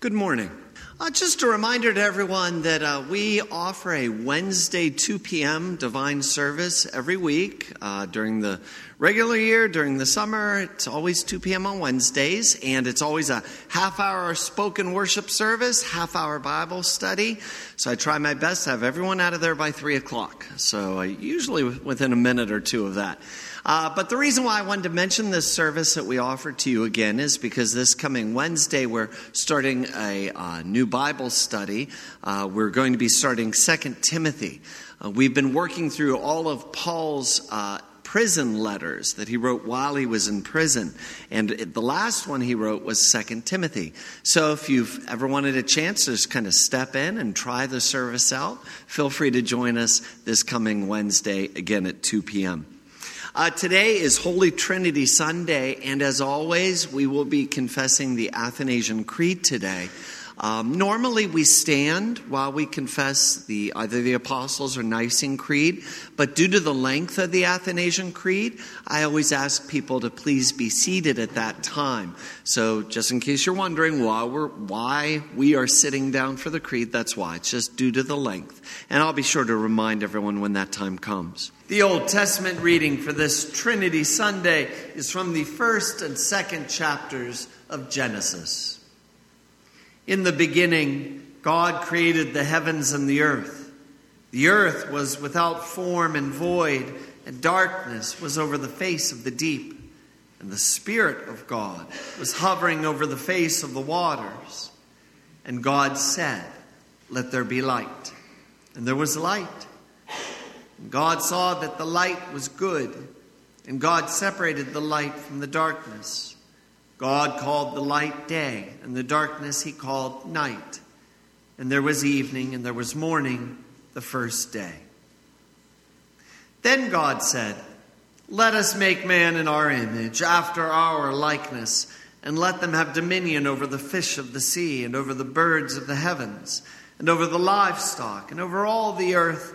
Good morning. Just a reminder to everyone that we offer a Wednesday 2 p.m. divine service every week during the regular year, during the summer. It's always 2 p.m. on Wednesdays, and it's always a half-hour spoken worship service, half-hour Bible study. So I try my best to have everyone out of there by 3 o'clock, so usually within a minute or two of that. But the reason why I wanted to mention this service that we offer to you again is because this coming Wednesday we're starting a new Bible study. We're going to be starting 2 Timothy. We've been working through all of Paul's prison letters that he wrote while he was in prison. And the last one he wrote was 2 Timothy. So if you've ever wanted a chance to just kind of step in and try the service out, feel free to join us this coming Wednesday again at 2 p.m. Today is Holy Trinity Sunday, and as always, we will be confessing the Athanasian Creed today. Normally, we stand while we confess either the Apostles or Nicene Creed, but due to the length of the Athanasian Creed, I always ask people to please be seated at that time. So just in case you're wondering why we are sitting down for the Creed, that's why. It's just due to the length. And I'll be sure to remind everyone when that time comes. The Old Testament reading for this Trinity Sunday is from the first and second chapters of Genesis. In the beginning, God created the heavens and the earth. The earth was without form and void, and darkness was over the face of the deep. And the Spirit of God was hovering over the face of the waters. And God said, "Let there be light." And there was light. God saw that the light was good, and God separated the light from the darkness. God called the light day, and the darkness he called night. And there was evening, and there was morning, the first day. Then God said, "Let us make man in our image, after our likeness, and let them have dominion over the fish of the sea, and over the birds of the heavens, and over the livestock, and over all the earth,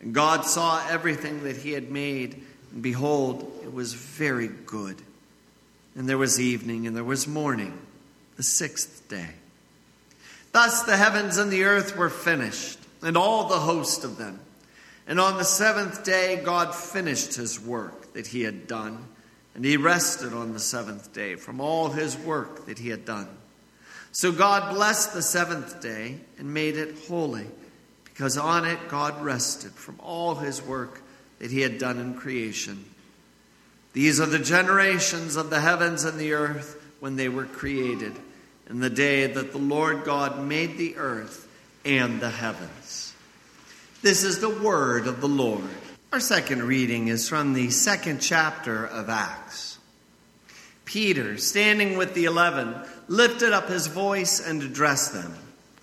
And God saw everything that he had made, and behold, it was very good. And there was evening, and there was morning, the sixth day. Thus the heavens and the earth were finished, and all the host of them. And on the seventh day God finished his work that he had done, and he rested on the seventh day from all his work that he had done. So God blessed the seventh day and made it holy, because on it God rested from all his work that he had done in creation. These are the generations of the heavens and the earth when they were created, in the day that the Lord God made the earth and the heavens. This is the word of the Lord. Our second reading is from the second chapter of Acts. Peter, standing with the 11, lifted up his voice and addressed them.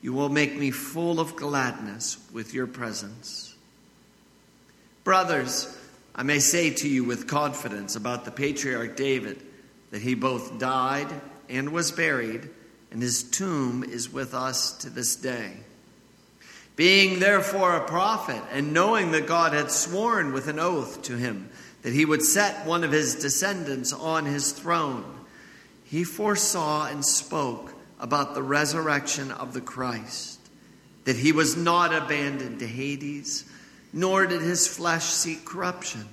You will make me full of gladness with your presence. Brothers, I may say to you with confidence about the patriarch David, that he both died and was buried, and his tomb is with us to this day. Being therefore a prophet, and knowing that God had sworn with an oath to him that he would set one of his descendants on his throne, he foresaw and spoke about the resurrection of the Christ, that he was not abandoned to Hades, nor did his flesh see corruption.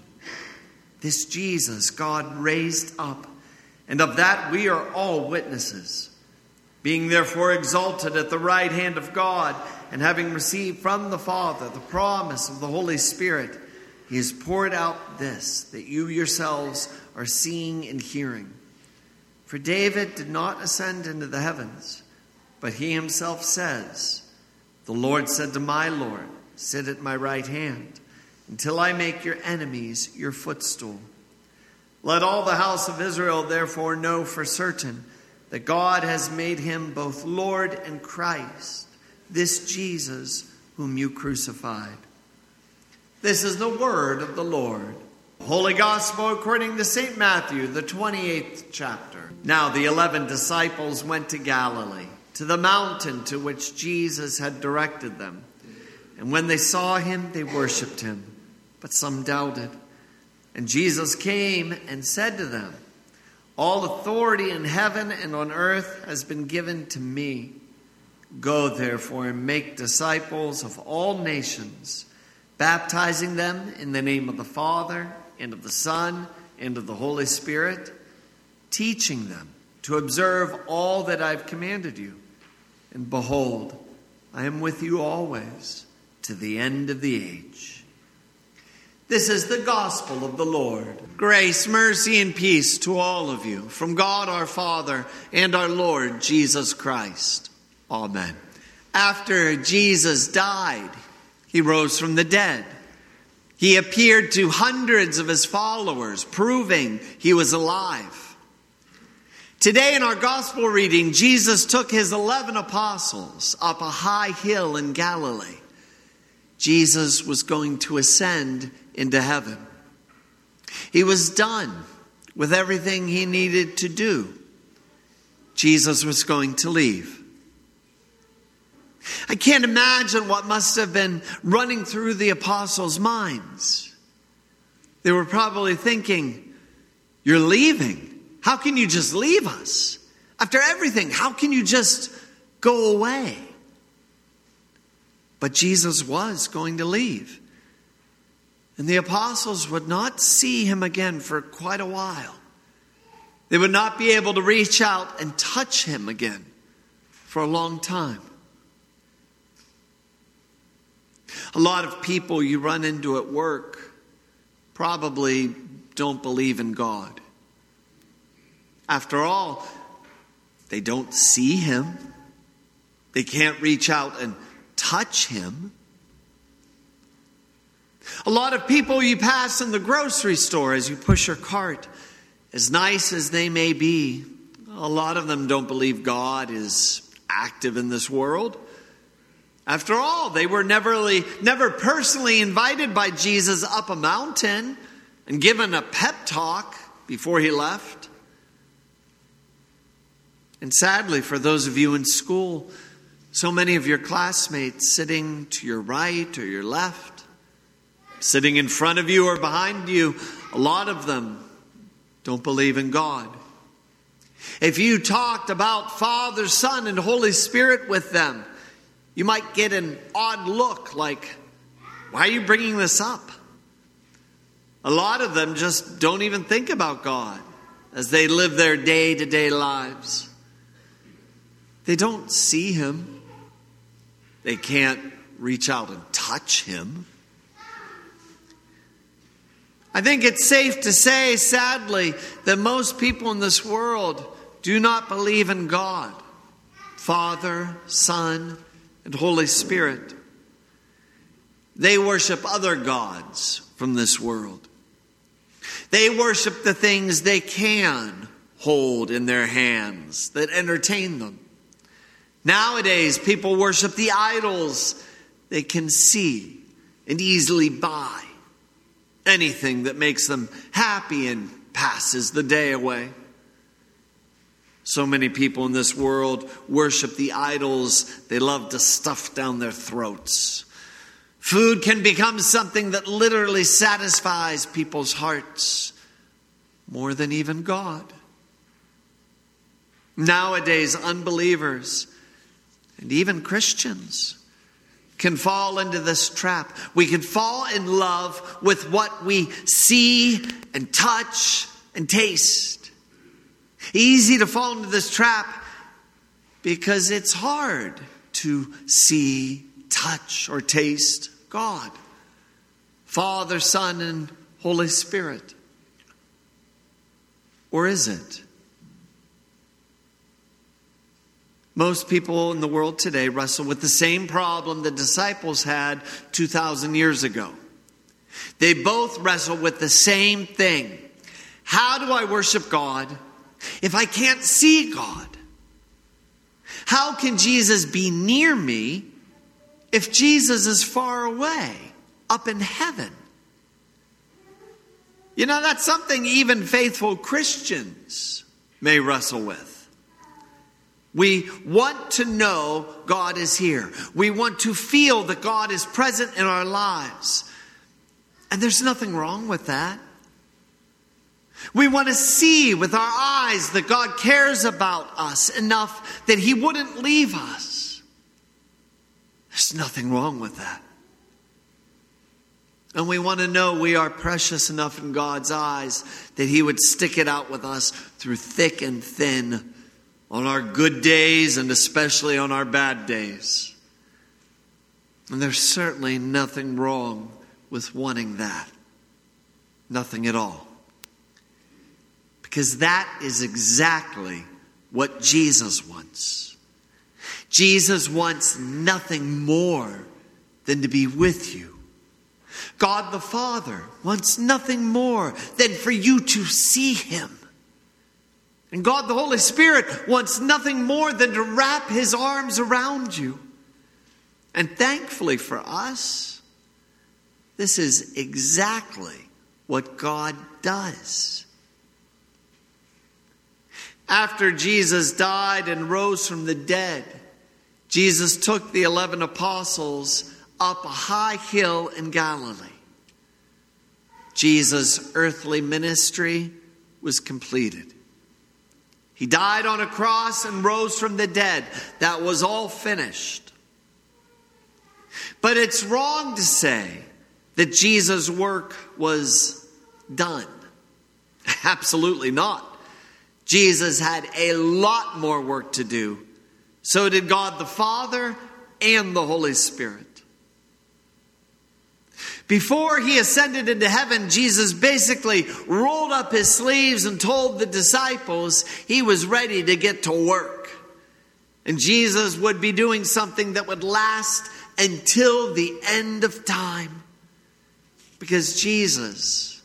This Jesus God raised up, and of that we are all witnesses. Being therefore exalted at the right hand of God, and having received from the Father the promise of the Holy Spirit, he has poured out this, that you yourselves are seeing and hearing. For David did not ascend into the heavens, but he himself says, the Lord said to my Lord, sit at my right hand until I make your enemies your footstool. Let all the house of Israel therefore know for certain that God has made him both Lord and Christ, this Jesus whom you crucified. This is the word of the Lord. Holy Gospel according to St. Matthew, the 28th chapter. Now the 11 disciples went to Galilee, to the mountain to which Jesus had directed them. And when they saw him, they worshipped him, but some doubted. And Jesus came and said to them, all authority in heaven and on earth has been given to me. Go therefore and make disciples of all nations, baptizing them in the name of the Father, and of the Son, and of the Holy Spirit, teaching them to observe all that I've commanded you. And behold, I am with you always to the end of the age. This is the gospel of the Lord. Grace, mercy, and peace to all of you from God our Father and our Lord Jesus Christ. Amen. After Jesus died, he rose from the dead. He appeared to hundreds of his followers, proving he was alive. Today in our gospel reading, Jesus took his 11 apostles up a high hill in Galilee. Jesus was going to ascend into heaven. He was done with everything he needed to do. Jesus was going to leave. I can't imagine what must have been running through the apostles' minds. They were probably thinking, you're leaving. How can you just leave us? After everything, how can you just go away? But Jesus was going to leave. And the apostles would not see him again for quite a while. They would not be able to reach out and touch him again for a long time. A lot of people you run into at work probably don't believe in God. After all, they don't see him. They can't reach out and touch him. A lot of people you pass in the grocery store as you push your cart, as nice as they may be, a lot of them don't believe God is active in this world. After all, they were never personally invited by Jesus up a mountain and given a pep talk before he left. And sadly, for those of you in school, so many of your classmates sitting to your right or your left, sitting in front of you or behind you, a lot of them don't believe in God. If you talked about Father, Son, and Holy Spirit with them, you might get an odd look like, why are you bringing this up? A lot of them just don't even think about God as they live their day-to-day lives. They don't see him. They can't reach out and touch him. I think it's safe to say, sadly, that most people in this world do not believe in God, Father, Son, and Holy Spirit. They worship other gods from this world. They worship the things they can hold in their hands that entertain them. Nowadays, people worship the idols they can see and easily buy. Anything that makes them happy and passes the day away. So many people in this world worship the idols they love to stuff down their throats. Food can become something that literally satisfies people's hearts more than even God. Nowadays, unbelievers and even Christians can fall into this trap. We can fall in love with what we see and touch and taste. Easy to fall into this trap because it's hard to see, touch, or taste God, Father, Son, and Holy Spirit. Or is it? Most people in the world today wrestle with the same problem the disciples had 2,000 years ago. They both wrestle with the same thing. How do I worship God if I can't see God? How can Jesus be near me if Jesus is far away, up in heaven? You know, that's something even faithful Christians may wrestle with. We want to know God is here. We want to feel that God is present in our lives. And there's nothing wrong with that. We want to see with our eyes that God cares about us enough that He wouldn't leave us. There's nothing wrong with that. And we want to know we are precious enough in God's eyes that He would stick it out with us through thick and thin, on our good days and especially on our bad days. And there's certainly nothing wrong with wanting that. Nothing at all. Because that is exactly what Jesus wants. Jesus wants nothing more than to be with you. God the Father wants nothing more than for you to see Him. And God the Holy Spirit wants nothing more than to wrap His arms around you. And thankfully for us, this is exactly what God does. After Jesus died and rose from the dead, Jesus took the 11 apostles up a high hill in Galilee. Jesus' earthly ministry was completed. He died on a cross and rose from the dead. That was all finished. But it's wrong to say that Jesus' work was done. Absolutely not. Jesus had a lot more work to do. So did God the Father and the Holy Spirit. Before He ascended into heaven, Jesus basically rolled up His sleeves and told the disciples He was ready to get to work. And Jesus would be doing something that would last until the end of time. Because Jesus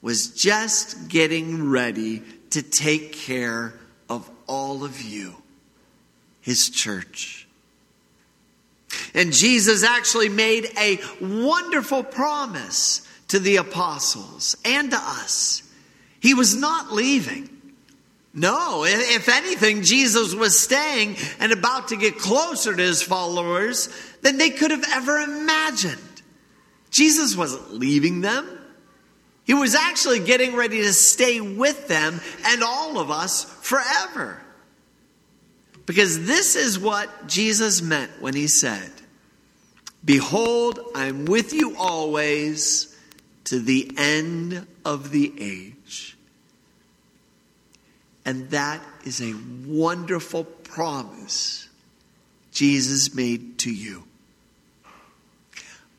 was just getting ready to take care of all of you, His church. And Jesus actually made a wonderful promise to the apostles and to us. He was not leaving. No, if anything, Jesus was staying and about to get closer to His followers than they could have ever imagined. Jesus wasn't leaving them. He was actually getting ready to stay with them and all of us forever. Because this is what Jesus meant when He said, "Behold, I am with you always to the end of the age." And that is a wonderful promise Jesus made to you.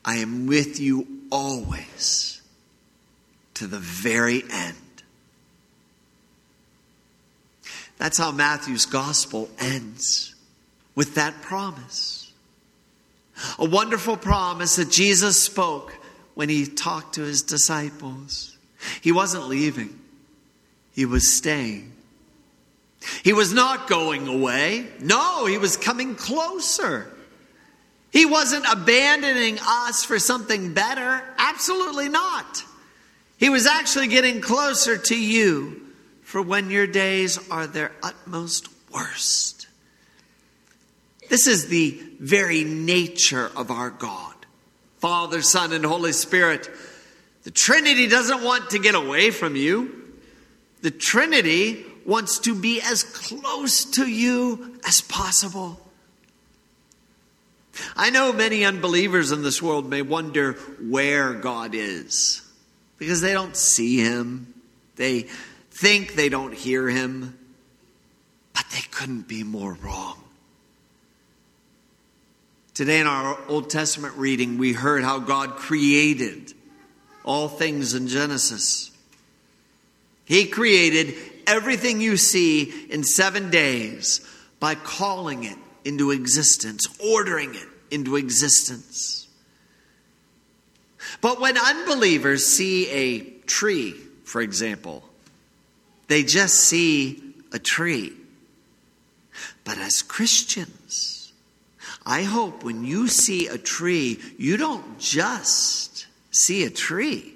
I am with you always to the very end. That's how Matthew's gospel ends, with that promise. A wonderful promise that Jesus spoke when he talked to his disciples. He wasn't leaving. He was staying. He was not going away. No, he was coming closer. He wasn't abandoning us for something better. Absolutely not. He was actually getting closer to you for when your days are their utmost worst. This is the very nature of our God, Father, Son, and Holy Spirit. The Trinity doesn't want to get away from you. The Trinity wants to be as close to you as possible. I know many unbelievers in this world may wonder where God is, because they don't see him. They think they don't hear him. But they couldn't be more wrong. Today in our Old Testament reading, we heard how God created all things in Genesis. He created everything you see in 7 days by calling it into existence, ordering it into existence. But when unbelievers see a tree, for example, they just see a tree. But as Christians, I hope when you see a tree, you don't just see a tree.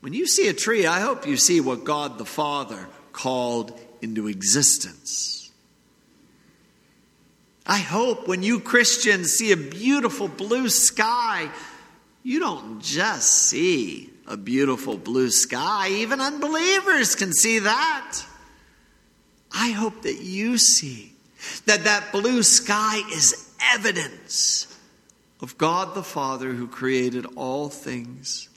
When you see a tree, I hope you see what God the Father called into existence. I hope when you Christians see a beautiful blue sky, you don't just see a beautiful blue sky. Even unbelievers can see that. I hope that you see that blue sky is evidence of God the Father who created all things.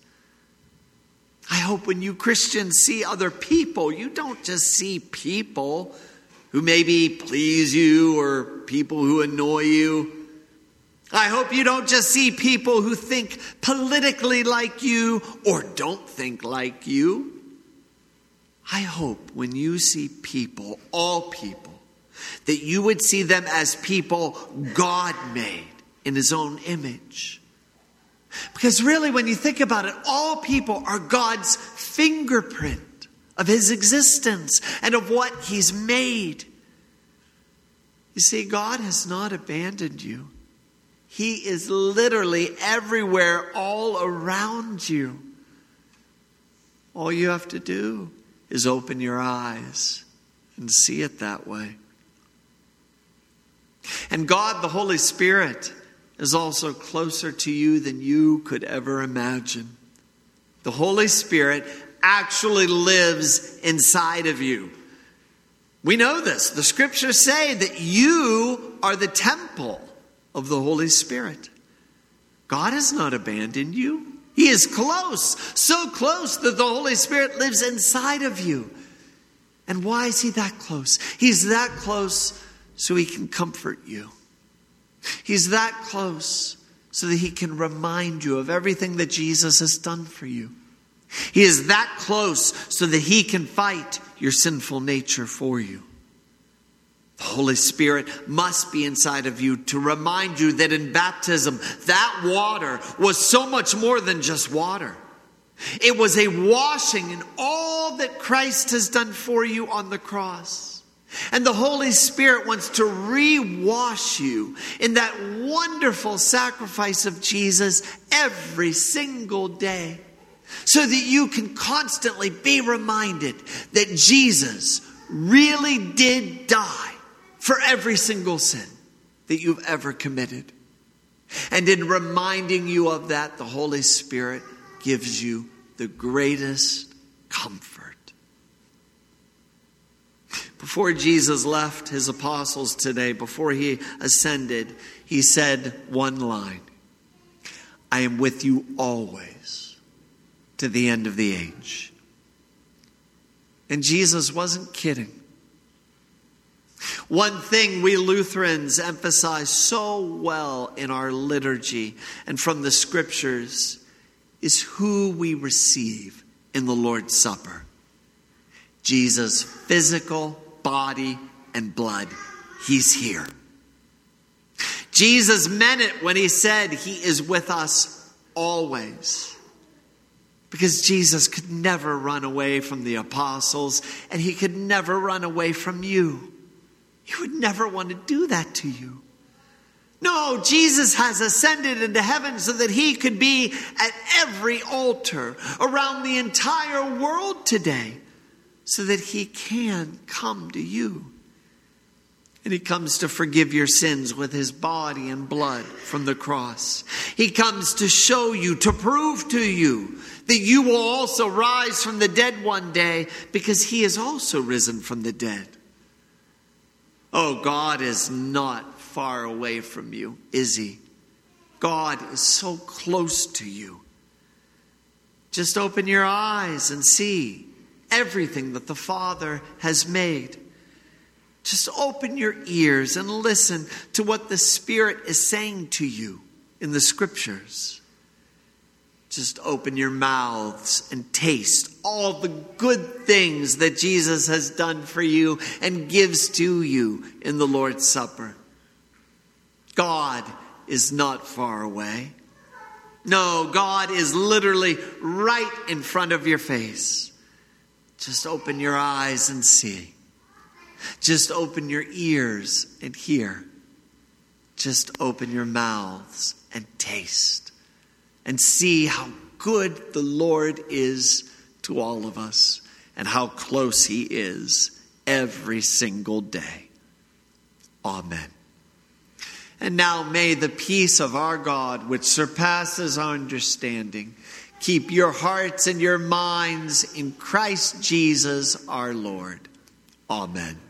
I hope when you Christians see other people, you don't just see people who maybe please you or people who annoy you. I hope you don't just see people who think politically like you or don't think like you. I hope when you see people, all people, that you would see them as people God made in his own image. Because really, when you think about it, all people are God's fingerprint of his existence and of what he's made. You see, God has not abandoned you. He is literally everywhere, all around you. All you have to do is open your eyes and see it that way. And God, the Holy Spirit, is also closer to you than you could ever imagine. The Holy Spirit actually lives inside of you. We know this. The scriptures say that you are the temple of the Holy Spirit. God has not abandoned you. He is close, so close that the Holy Spirit lives inside of you. And why is he that close? He's that close so he can comfort you. He's that close so that he can remind you of everything that Jesus has done for you. He is that close so that he can fight your sinful nature for you. The Holy Spirit must be inside of you to remind you that in baptism, that water was so much more than just water. It was a washing in all that Christ has done for you on the cross. And the Holy Spirit wants to rewash you in that wonderful sacrifice of Jesus every single day, so that you can constantly be reminded that Jesus really did die for every single sin that you've ever committed. And in reminding you of that, the Holy Spirit gives you the greatest comfort. Before Jesus left his apostles today, before he ascended, he said one line: I am with you always to the end of the age. And Jesus wasn't kidding. One thing we Lutherans emphasize so well in our liturgy and from the scriptures is who we receive in the Lord's Supper: Jesus' physical body and blood. He's here. Jesus meant it when he said he is with us always. Because Jesus could never run away from the apostles, and he could never run away from you. He would never want to do that to you. No, Jesus has ascended into heaven so that he could be at every altar around the entire world today, so that he can come to you. And he comes to forgive your sins with his body and blood from the cross. He comes to show you, to prove to you that you will also rise from the dead one day, because he is also risen from the dead. Oh, God is not far away from you, is he? God is so close to you. Just open your eyes and see everything that the Father has made. Just open your ears and listen to what the Spirit is saying to you in the Scriptures. Just open your mouths and taste all the good things that Jesus has done for you and gives to you in the Lord's Supper. God is not far away. No, God is literally right in front of your face. Just open your eyes and see. Just open your ears and hear. Just open your mouths and taste. And see how good the Lord is to all of us, and how close he is every single day. Amen. And now may the peace of our God, which surpasses our understanding, keep your hearts and your minds in Christ Jesus our Lord. Amen.